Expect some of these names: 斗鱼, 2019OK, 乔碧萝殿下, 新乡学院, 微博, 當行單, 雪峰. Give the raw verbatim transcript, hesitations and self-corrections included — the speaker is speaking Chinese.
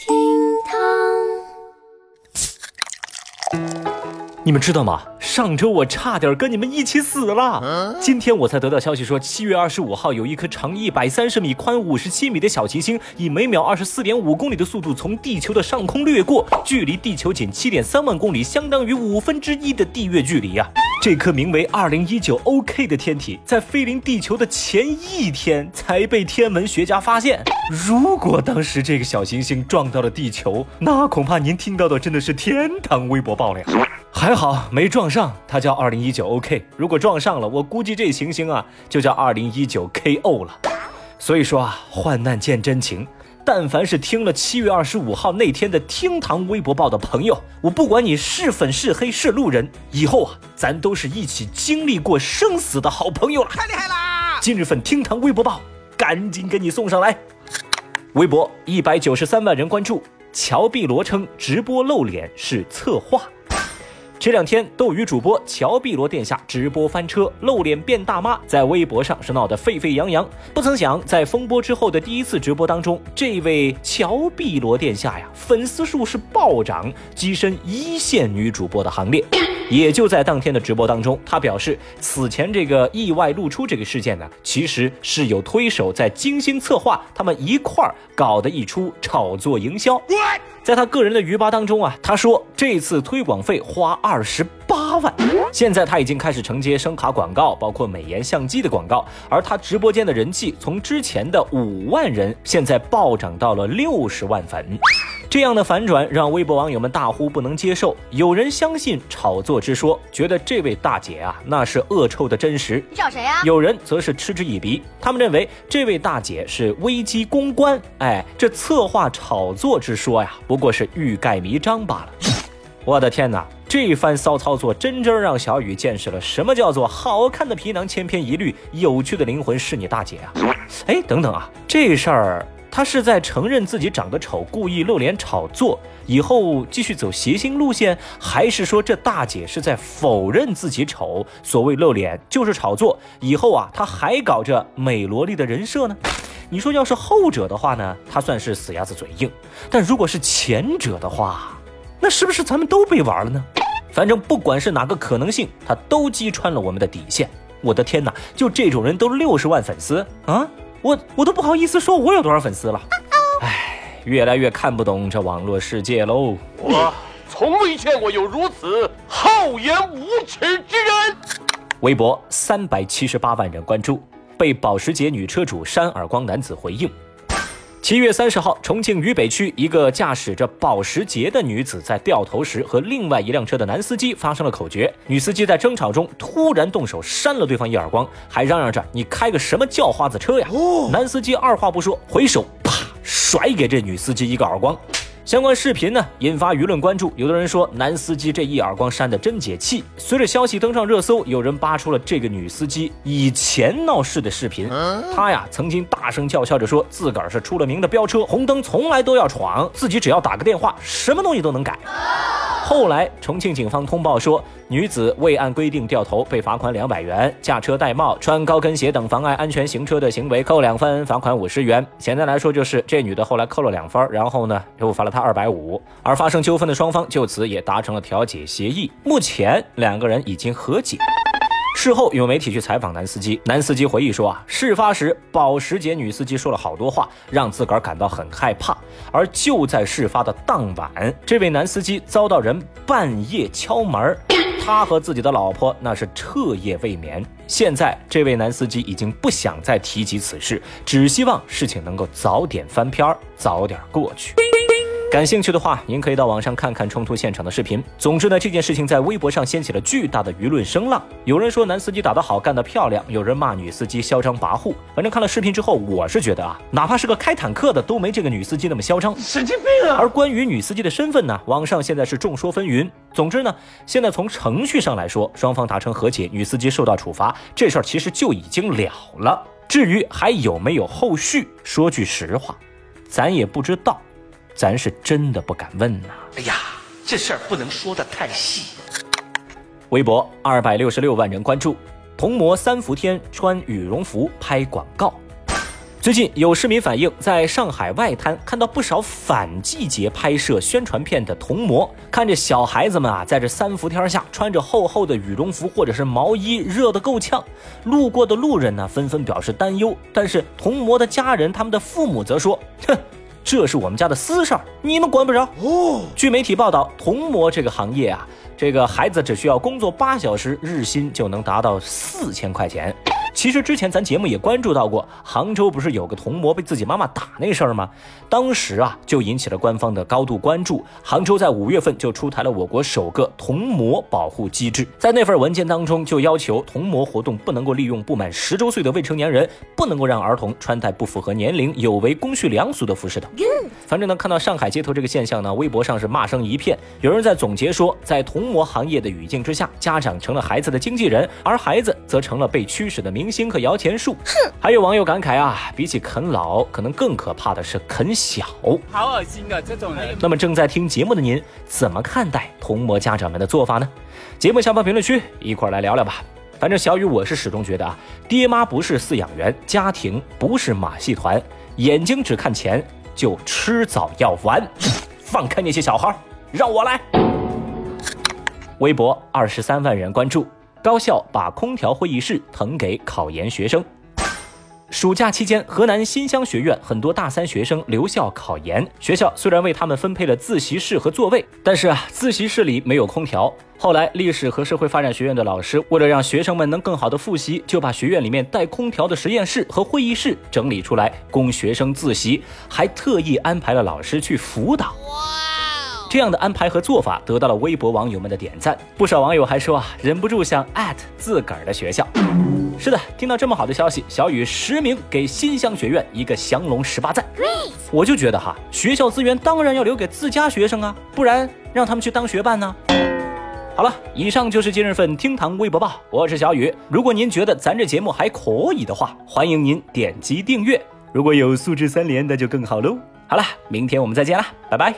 厅堂，你们知道吗？上周我差点跟你们一起死了。嗯、今天我才得到消息说，七月二十五号有一颗长一百三十米、宽五十七米的小行星，以每秒二十四点五公里的速度从地球的上空掠过，距离地球仅七点三万公里，相当于五分之一的地月距离啊！这颗名为二零一九 OK 的天体，在飞临地球的前一天才被天文学家发现。如果当时这个小行星撞到了地球，那恐怕您听到的真的是天堂微博爆料。还好没撞上，它叫二零一九 OK。如果撞上了，我估计这行星啊就叫二零一九 K O 了。所以说啊，患难见真情。但凡是听了七月二十五号那天的厅堂微博报的朋友，我不管你是粉是黑是路人，以后啊，咱都是一起经历过生死的好朋友了。太厉害啦！今日份厅堂微博报，赶紧给你送上来。微博一百九十三万人关注，乔碧罗称直播露脸是策划。这两天，斗鱼主播乔碧罗殿下直播翻车、露脸变大妈，在微博上是闹得沸沸扬扬。不曾想，在风波之后的第一次直播当中，这位乔碧罗殿下呀，粉丝数是暴涨，跻身一线女主播的行列。也就在当天的直播当中，她表示，此前这个意外露出这个事件呢，其实是有推手在精心策划，他们一块儿搞的一出炒作营销。在他个人的鱼吧当中啊，他说这次推广费花二十八万。现在他已经开始承接声卡广告，包括美颜相机的广告。而他直播间的人气从之前的五万人，现在暴涨到了六十万粉。这样的反转让微博网友们大呼不能接受。有人相信炒作之说，觉得这位大姐啊那是恶臭的真实。你找谁啊？有人则是嗤之以鼻，他们认为这位大姐是危机公关，哎，这策划炒作之说呀，不。不过是欲盖弥彰罢了。我的天哪，这番骚操作真真让小雨见识了什么叫做好看的皮囊千篇一律，有趣的灵魂是你大姐啊！哎，等等啊，这事儿他是在承认自己长得丑，故意露脸炒作，以后继续走谐星路线，还是说这大姐是在否认自己丑，所谓露脸就是炒作，以后啊他还搞这美萝莉的人设呢？你说要是后者的话呢，他算是死鸭子嘴硬，但如果是前者的话，那是不是咱们都被玩了呢？反正不管是哪个可能性，他都击穿了我们的底线。我的天哪，就这种人都六十万粉丝啊，我我都不好意思说我有多少粉丝了。唉，越来越看不懂这网络世界喽。我从未见过有如此厚颜无耻之人。微博三百七十八万人关注。被保时捷女车主扇耳光男子回应。七月三十号，重庆渝北区一个驾驶着保时捷的女子在掉头时和另外一辆车的男司机发生了口角，女司机在争吵中突然动手扇了对方一耳光，还嚷嚷着你开个什么叫花子车呀、哦、男司机二话不说回手啪甩给这女司机一个耳光。相关视频呢引发舆论关注，有的人说男司机这一耳光扇得真解气。随着消息登上热搜，有人扒出了这个女司机以前闹事的视频。她呀曾经大声叫嚣着说自个儿是出了名的飙车，红灯从来都要闯，自己只要打个电话什么东西都能改。后来重庆警方通报说，女子未按规定掉头被罚款两百元，驾车戴帽、穿高跟鞋等妨碍安全行车的行为扣两分，罚款五十元。简单来说就是这女的后来扣了两分，然后呢又罚了她二百五，而发生纠纷的双方就此也达成了调解协议，目前两个人已经和解。事后有媒体去采访男司机，男司机回忆说啊，事发时保时捷女司机说了好多话，让自个儿感到很害怕。而就在事发的当晚，这位男司机遭到人半夜敲门，他和自己的老婆那是彻夜未眠。现在这位男司机已经不想再提及此事，只希望事情能够早点翻篇，早点过去。感兴趣的话，您可以到网上看看冲突现场的视频。总之呢，这件事情在微博上掀起了巨大的舆论声浪。有人说男司机打得好，干得漂亮；有人骂女司机嚣张跋扈。反正看了视频之后，我是觉得啊，哪怕是个开坦克的，都没这个女司机那么嚣张。神经病啊！而关于女司机的身份呢，网上现在是众说纷纭。总之呢，现在从程序上来说，双方达成和解，女司机受到处罚，这事儿其实就已经了了。至于还有没有后续，说句实话，咱也不知道。咱是真的不敢问呐、啊。哎呀，这事儿不能说得太细。微博二百六十六万人关注，童模三伏天穿羽绒服拍广告。最近有市民反映，在上海外滩看到不少反季节拍摄宣传片的童模，看着小孩子们啊，在这三伏天下穿着厚厚的羽绒服或者是毛衣，热得够呛。路过的路人呢，纷纷表示担忧，但是童模的家人，他们的父母则说，哼，这是我们家的私事儿，你们管不着。哦，据媒体报道，童模这个行业啊，这个孩子只需要工作八小时，日薪就能达到四千块钱。其实之前咱节目也关注到过，杭州不是有个童模被自己妈妈打那事儿吗？当时啊，就引起了官方的高度关注。杭州在五月份就出台了我国首个童模保护机制，在那份文件当中就要求童模活动不能够利用不满十周岁的未成年人，不能够让儿童穿戴不符合年龄、有违公序良俗的服饰等。反正呢，看到上海街头这个现象呢，微博上是骂声一片。有人在总结说，在童模行业的语境之下，家长成了孩子的经纪人，而孩子则成了被驱使的明星和摇钱树。还有网友感慨啊，比起啃老，可能更可怕的是啃小，好恶心啊，这种人。那么正在听节目的您，怎么看待童模家长们的做法呢？节目下方评论区一块来聊聊吧。反正小雨我是始终觉得啊，爹妈不是饲养员，家庭不是马戏团，眼睛只看钱就吃早要完，放开那些小孩，让我来。微博二十三万人关注，高校把空调会议室腾给考研学生。暑假期间，河南新乡学院很多大三学生留校考研，学校虽然为他们分配了自习室和座位，但是啊，自习室里没有空调。后来历史和社会发展学院的老师为了让学生们能更好的复习，就把学院里面带空调的实验室和会议室整理出来供学生自习，还特意安排了老师去辅导。这样的安排和做法得到了微博网友们的点赞，不少网友还说啊，忍不住想 at 自个儿的学校。是的，听到这么好的消息，小雨实名给新乡学院一个降龙十八赞。我就觉得哈，学校资源当然要留给自家学生啊，不然让他们去当学伴呢、啊。好了，以上就是今日份听堂微博报，我是小雨。如果您觉得咱这节目还可以的话，欢迎您点击订阅。如果有素质三连，那就更好喽。好了，明天我们再见啦，拜拜。